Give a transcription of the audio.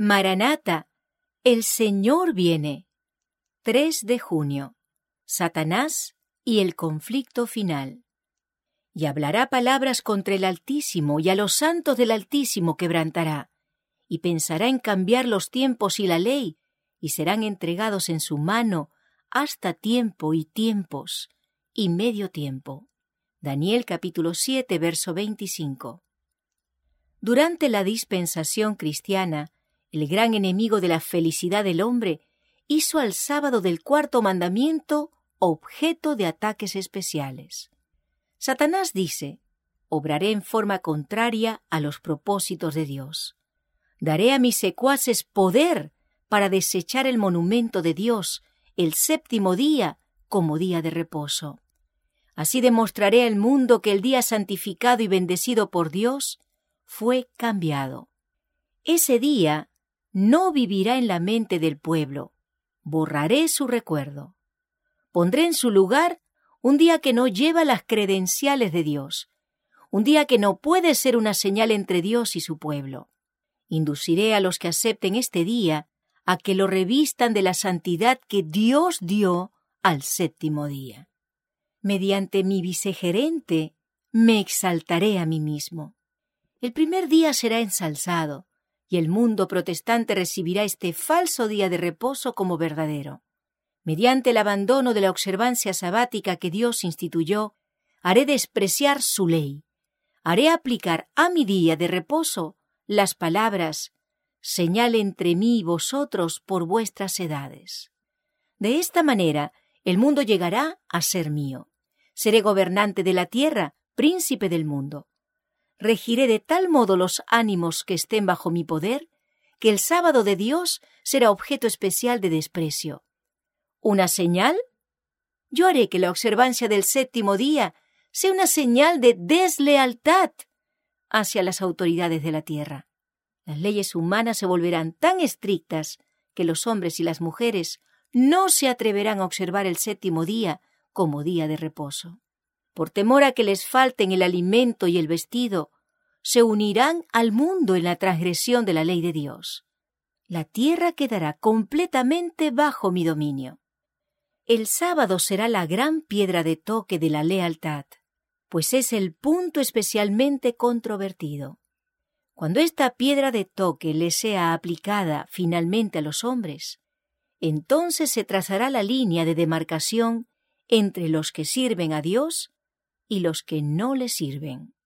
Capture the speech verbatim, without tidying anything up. Maranata, el Señor viene. tres de junio. Satanás y el conflicto final. Y hablará palabras contra el Altísimo, y a los santos del Altísimo quebrantará, y pensará en cambiar los tiempos y la ley, y serán entregados en su mano hasta tiempo y tiempos, y medio tiempo. Daniel capítulo siete, verso veinticinco. Durante la dispensación cristiana, el gran enemigo de la felicidad del hombre hizo al sábado del cuarto mandamiento objeto de ataques especiales. Satanás dice: obraré en forma contraria a los propósitos de Dios. Daré a mis secuaces poder para desechar el monumento de Dios, el séptimo día, como día de reposo. Así demostraré al mundo que el día santificado y bendecido por Dios fue cambiado. Ese día no vivirá en la mente del pueblo. Borraré su recuerdo. Pondré en su lugar un día que no lleva las credenciales de Dios, un día que no puede ser una señal entre Dios y su pueblo. Induciré a los que acepten este día a que lo revistan de la santidad que Dios dio al séptimo día. Mediante mi vicegerente me exaltaré a mí mismo. El primer día será ensalzado, y el mundo protestante recibirá este falso día de reposo como verdadero. Mediante el abandono de la observancia sabática que Dios instituyó, haré despreciar su ley. Haré aplicar a mi día de reposo las palabras: señal entre mí y vosotros por vuestras edades. De esta manera, el mundo llegará a ser mío. Seré gobernante de la tierra, príncipe del mundo. Regiré de tal modo los ánimos que estén bajo mi poder, que el sábado de Dios será objeto especial de desprecio. ¿Una señal? Yo haré que la observancia del séptimo día sea una señal de deslealtad hacia las autoridades de la tierra. Las leyes humanas se volverán tan estrictas que los hombres y las mujeres no se atreverán a observar el séptimo día como día de reposo. Por temor a que les falten el alimento y el vestido, se unirán al mundo en la transgresión de la ley de Dios. La tierra quedará completamente bajo mi dominio. El sábado será la gran piedra de toque de la lealtad, pues es el punto especialmente controvertido. Cuando esta piedra de toque le sea aplicada finalmente a los hombres, entonces se trazará la línea de demarcación entre los que sirven a Dios y los que no le sirven.